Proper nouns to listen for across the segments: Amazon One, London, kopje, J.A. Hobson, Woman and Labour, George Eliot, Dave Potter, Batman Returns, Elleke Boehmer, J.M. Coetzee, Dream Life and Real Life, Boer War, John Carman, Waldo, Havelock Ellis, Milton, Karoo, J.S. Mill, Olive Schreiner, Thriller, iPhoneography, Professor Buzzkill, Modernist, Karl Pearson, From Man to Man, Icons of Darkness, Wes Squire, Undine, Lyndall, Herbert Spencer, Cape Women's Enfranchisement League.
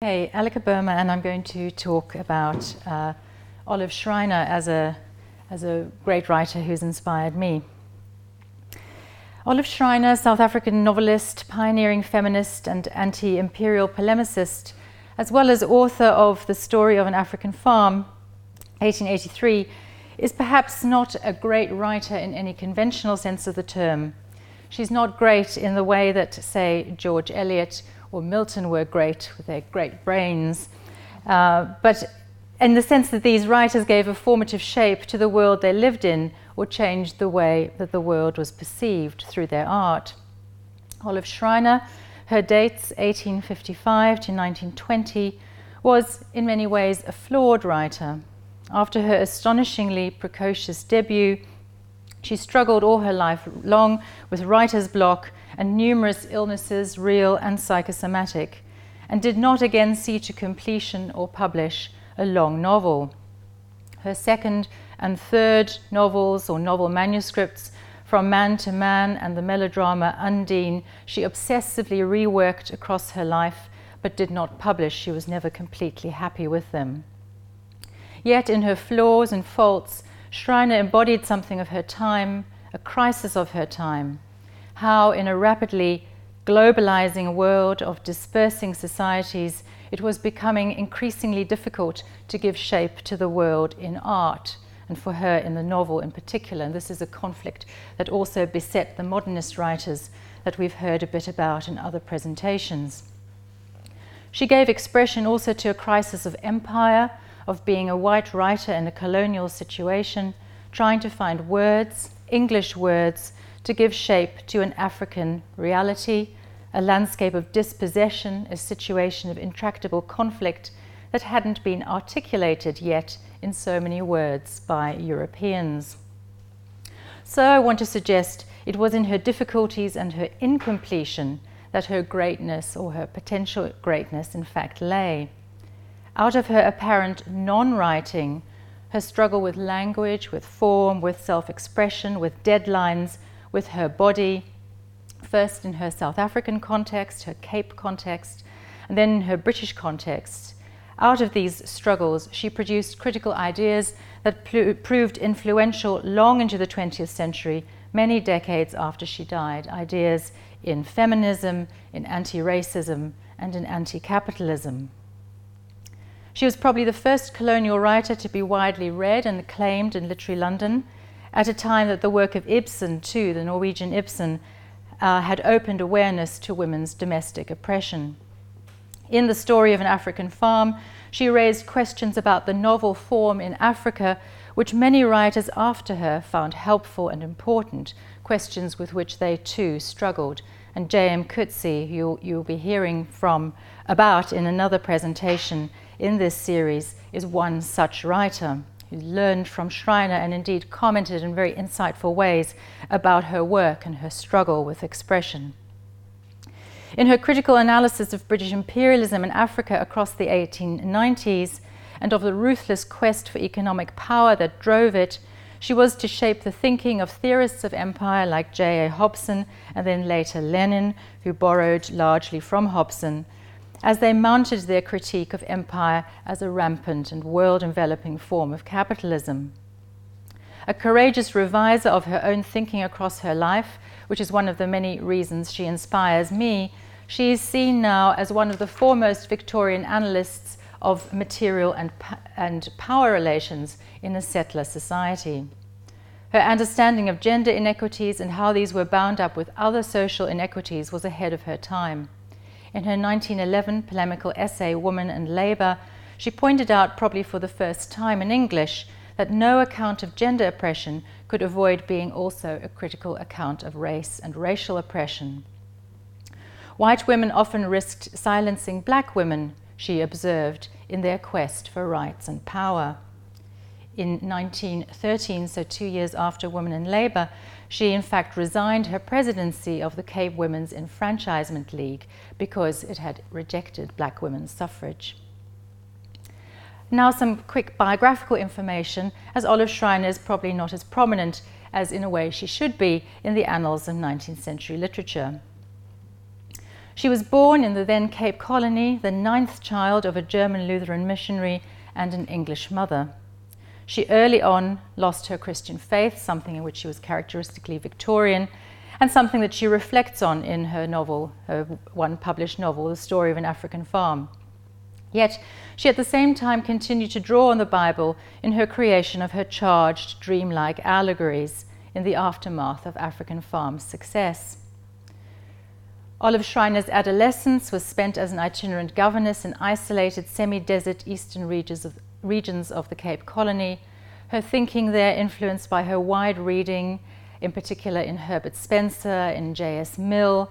Hey, Elleke Boehmer, and I'm going to talk about Olive Schreiner as a great writer who's inspired me. Olive Schreiner, South African novelist, pioneering feminist and anti-imperial polemicist, as well as author of The Story of an African Farm, 1883, is perhaps not a great writer in any conventional sense of the term. She's not great in the way that, say, George Eliot or Milton were great with their great brains, but in the sense that these writers gave a formative shape to the world they lived in or changed the way that the world was perceived through their art. Olive Schreiner, her dates 1855 to 1920, was in many ways a flawed writer. After her astonishingly precocious debut, she struggled all her life long with writer's block and numerous illnesses, real and psychosomatic, and did not again see to completion or publish a long novel. Her second and third novels or novel manuscripts, From Man to Man and the melodrama Undine, she obsessively reworked across her life but did not publish. She was never completely happy with them. Yet in her flaws and faults, Schreiner embodied something of her time, a crisis of her time. How in a rapidly globalizing world of dispersing societies, it was becoming increasingly difficult to give shape to the world in art, and for her in the novel in particular. And this is a conflict that also beset the modernist writers that we've heard a bit about in other presentations. She gave expression also to a crisis of empire, of being a white writer in a colonial situation, trying to find words, English words, to give shape to an African reality, a landscape of dispossession, a situation of intractable conflict that hadn't been articulated yet in so many words by Europeans. So I want to suggest it was in her difficulties and her incompletion that her greatness, or her potential greatness, in fact lay. Out of her apparent non-writing, her struggle with language, with form, with self-expression, with deadlines, with her body, first in her South African context, her Cape context, and then in her British context, out of these struggles, she produced critical ideas that proved influential long into the 20th century, many decades after she died. Ideas in feminism, in anti-racism, and in anti-capitalism. She was probably the first colonial writer to be widely read and acclaimed in literary London, at a time that the work of Ibsen, too, the Norwegian Ibsen, had opened awareness to women's domestic oppression. In The Story of an African Farm, she raised questions about the novel form in Africa, which many writers after her found helpful and important, questions with which they too struggled. And J.M. Coetzee, who you'll be hearing about in another presentation in this series, is one such writer who learned from Schreiner and indeed commented in very insightful ways about her work and her struggle with expression. In her critical analysis of British imperialism in Africa across the 1890s and of the ruthless quest for economic power that drove it, she was to shape the thinking of theorists of empire like J.A. Hobson and then later Lenin, who borrowed largely from Hobson, as they mounted their critique of empire as a rampant and world-enveloping form of capitalism. A courageous reviser of her own thinking across her life, which is one of the many reasons she inspires me, she is seen now as one of the foremost Victorian analysts of material and power relations in a settler society. Her understanding of gender inequities and how these were bound up with other social inequities was ahead of her time. In her 1911 polemical essay, Woman and Labour, she pointed out, probably for the first time in English, that no account of gender oppression could avoid being also a critical account of race and racial oppression. White women often risked silencing black women, she observed, in their quest for rights and power. In 1913, so 2 years after Woman and Labour, she in fact resigned her presidency of the Cape Women's Enfranchisement League because it had rejected black women's suffrage. Now some quick biographical information, as Olive Schreiner is probably not as prominent as in a way she should be in the annals of 19th century literature. She was born in the then Cape Colony, the 9th child of a German Lutheran missionary and an English mother. She early on lost her Christian faith, something in which she was characteristically Victorian, and something that she reflects on in her novel, her one published novel, The Story of an African Farm. Yet she at the same time continued to draw on the Bible in her creation of her charged, dreamlike allegories in the aftermath of African Farm's success. Olive Schreiner's adolescence was spent as an itinerant governess in isolated semi-desert eastern regions of the Cape Colony, her thinking there influenced by her wide reading, in particular in Herbert Spencer, in J.S. Mill,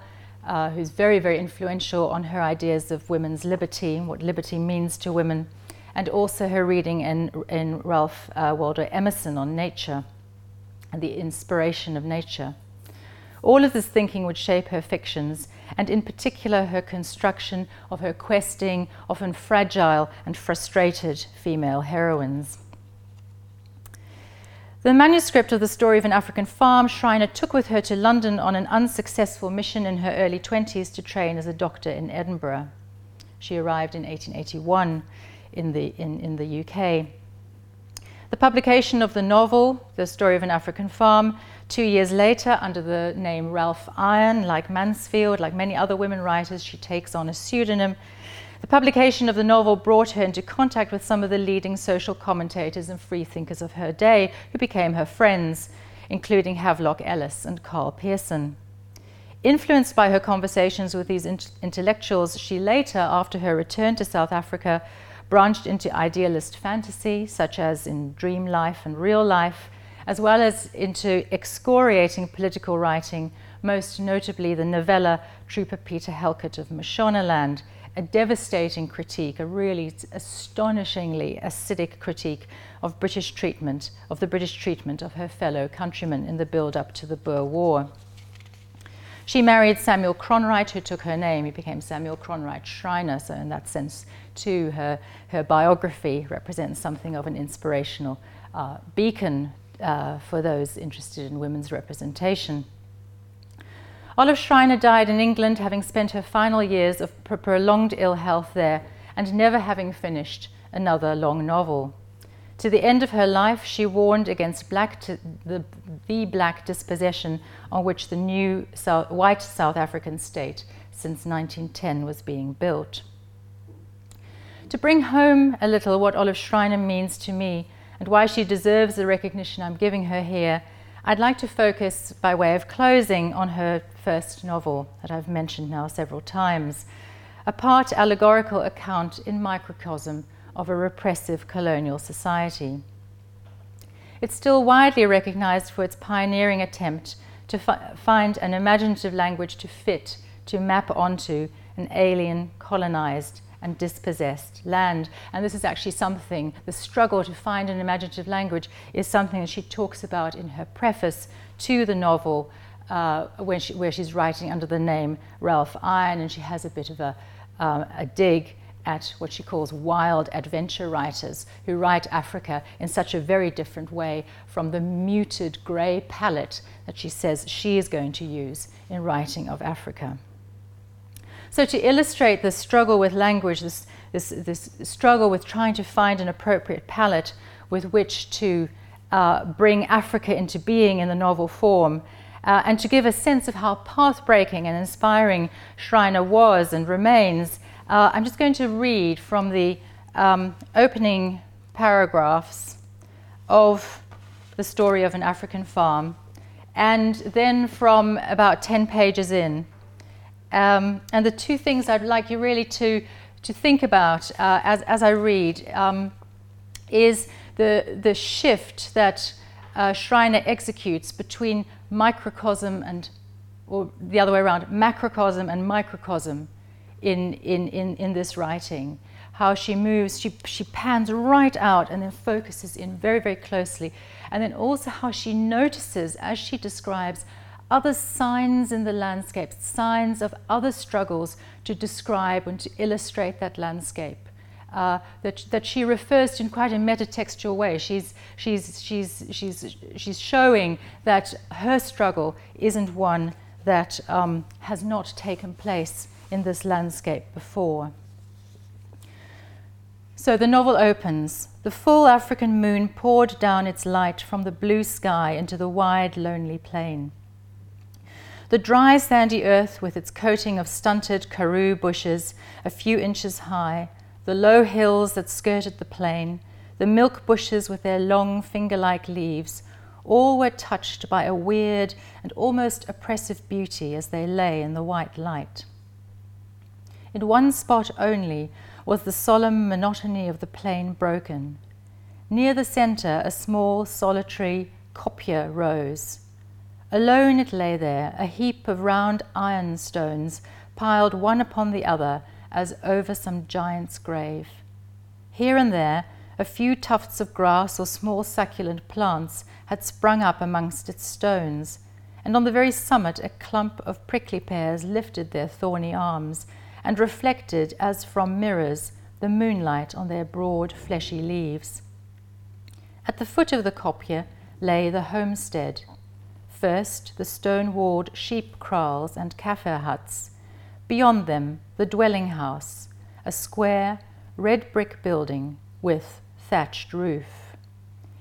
who's very, very influential on her ideas of women's liberty, what liberty means to women, and also her reading in Ralph Waldo Emerson on nature and the inspiration of nature. All of this thinking would shape her fictions, and in particular her construction of her questing, often fragile and frustrated female heroines. The manuscript of The Story of an African Farm Schreiner took with her to London on an unsuccessful mission in her early 20s to train as a doctor in Edinburgh. She arrived in 1881 in the UK. The publication of the novel, The Story of an African Farm, 2 years later under the name Ralph Iron, like Mansfield, like many other women writers, she takes on a pseudonym. The publication of the novel brought her into contact with some of the leading social commentators and freethinkers of her day who became her friends, including Havelock Ellis and Karl Pearson. Influenced by her conversations with these intellectuals, she later, after her return to South Africa, branched into idealist fantasy, such as in Dream Life and Real Life, as well as into excoriating political writing, most notably the novella Trooper Peter Halkett of Mashonaland, a devastating critique, a really astonishingly acidic critique of the British treatment of her fellow countrymen in the build-up to the Boer War. She married Samuel Cronwright, who took her name. He became Samuel Cronwright Schreiner, so in that sense, too, her biography represents something of an inspirational beacon for those interested in women's representation. Olive Schreiner died in England, having spent her final years of prolonged ill health there and never having finished another long novel. To the end of her life, she warned against the black dispossession on which the new white South African state since 1910 was being built. To bring home a little what Olive Schreiner means to me and why she deserves the recognition I'm giving her here, I'd like to focus, by way of closing, on her first novel that I've mentioned now several times, a part allegorical account in microcosm of a repressive colonial society. It's still widely recognized for its pioneering attempt to find an imaginative language to fit, to map onto an alien, colonized, and dispossessed land. And this is actually something, the struggle to find an imaginative language is something that she talks about in her preface to the novel where she's writing under the name Ralph Iron, and she has a bit of a dig at what she calls wild adventure writers who write Africa in such a very different way from the muted grey palette that she says she is going to use in writing of Africa. So to illustrate this struggle with language, this struggle with trying to find an appropriate palette with which to bring Africa into being in the novel form, and to give a sense of how path-breaking and inspiring Schreiner was and remains, I'm just going to read from the opening paragraphs of The Story of an African Farm, and then from about 10 pages in. And the two things I'd like you really to think about as I read is the shift that Schreiner executes between microcosm and, or the other way around, macrocosm and microcosm in this writing. How she moves, she pans right out and then focuses in very, very closely. And then also how she notices, as she describes, other signs in the landscape, signs of other struggles to describe and to illustrate that landscape. that she refers to in quite a metatextual way. She's showing that her struggle isn't one that has not taken place in this landscape before. So the novel opens. The full African moon poured down its light from the blue sky into the wide, lonely plain. The dry, sandy earth with its coating of stunted karoo bushes a few inches high, the low hills that skirted the plain, the milk bushes with their long, finger-like leaves, all were touched by a weird and almost oppressive beauty as they lay in the white light. In one spot only was the solemn monotony of the plain broken. Near the centre, a small, solitary kopje rose. Alone it lay there, a heap of round iron stones piled one upon the other as over some giant's grave. Here and there, a few tufts of grass or small succulent plants had sprung up amongst its stones, and on the very summit a clump of prickly pears lifted their thorny arms and reflected, as from mirrors, the moonlight on their broad, fleshy leaves. At the foot of the kopje lay the homestead. First, the stone-walled sheep kraals and kaffir huts. Beyond them, the dwelling house, a square, red-brick building with thatched roof.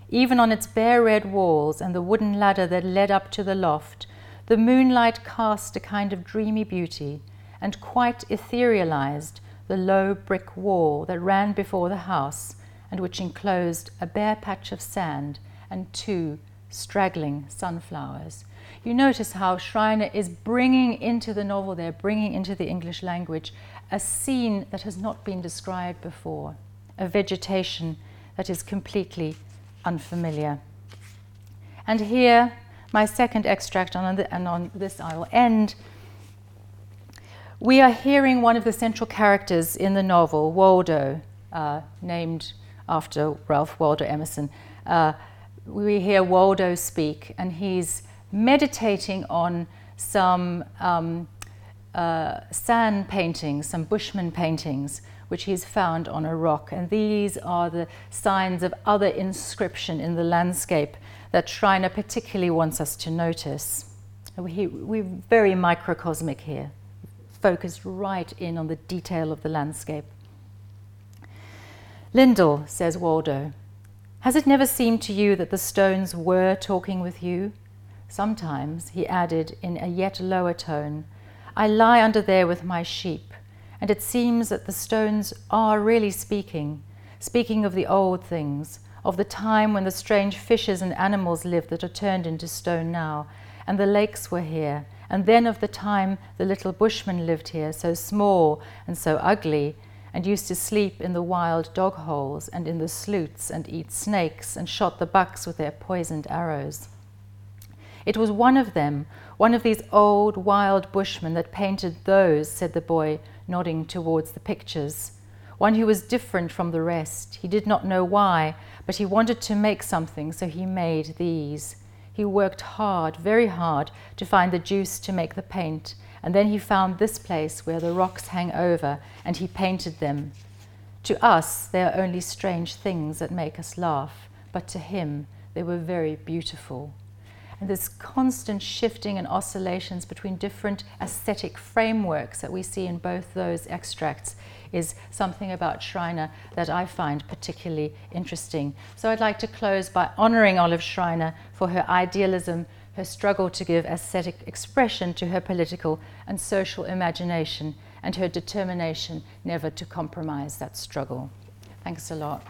Even on its bare red walls and the wooden ladder that led up to the loft, the moonlight cast a kind of dreamy beauty, and quite etherealized the low brick wall that ran before the house and which enclosed a bare patch of sand and two straggling sunflowers. You notice how Schreiner is bringing into the novel there, bringing into the English language, a scene that has not been described before, a vegetation that is completely unfamiliar. And here, my second extract, and on this I will end. We are hearing one of the central characters in the novel, Waldo, named after Ralph Waldo Emerson. We hear Waldo speak, and he's meditating on some sand paintings, some bushman paintings, which he's found on a rock. And these are the signs of other inscription in the landscape that Schreiner particularly wants us to notice. We're very microcosmic here, focused right in on the detail of the landscape. "Lyndall," says Waldo, "has it never seemed to you that the stones were talking with you? Sometimes," he added in a yet lower tone, "I lie under there with my sheep, and it seems that the stones are really speaking of the old things, of the time when the strange fishes and animals lived that are turned into stone now, and the lakes were here, and then of the time the little bushman lived here, so small and so ugly, and used to sleep in the wild dog holes and in the sloots and eat snakes and shot the bucks with their poisoned arrows. It was one of them, one of these old wild bushmen that painted those," said the boy, nodding towards the pictures. "One who was different from the rest. He did not know why, but he wanted to make something, so he made these. He worked hard, very hard, to find the juice to make the paint, and then he found this place where the rocks hang over, and he painted them. To us, they are only strange things that make us laugh, but to him, they were very beautiful." And this constant shifting and oscillations between different aesthetic frameworks that we see in both those extracts is something about Schreiner that I find particularly interesting. So I'd like to close by honouring Olive Schreiner for her idealism, her struggle to give aesthetic expression to her political and social imagination, and her determination never to compromise that struggle. Thanks a lot.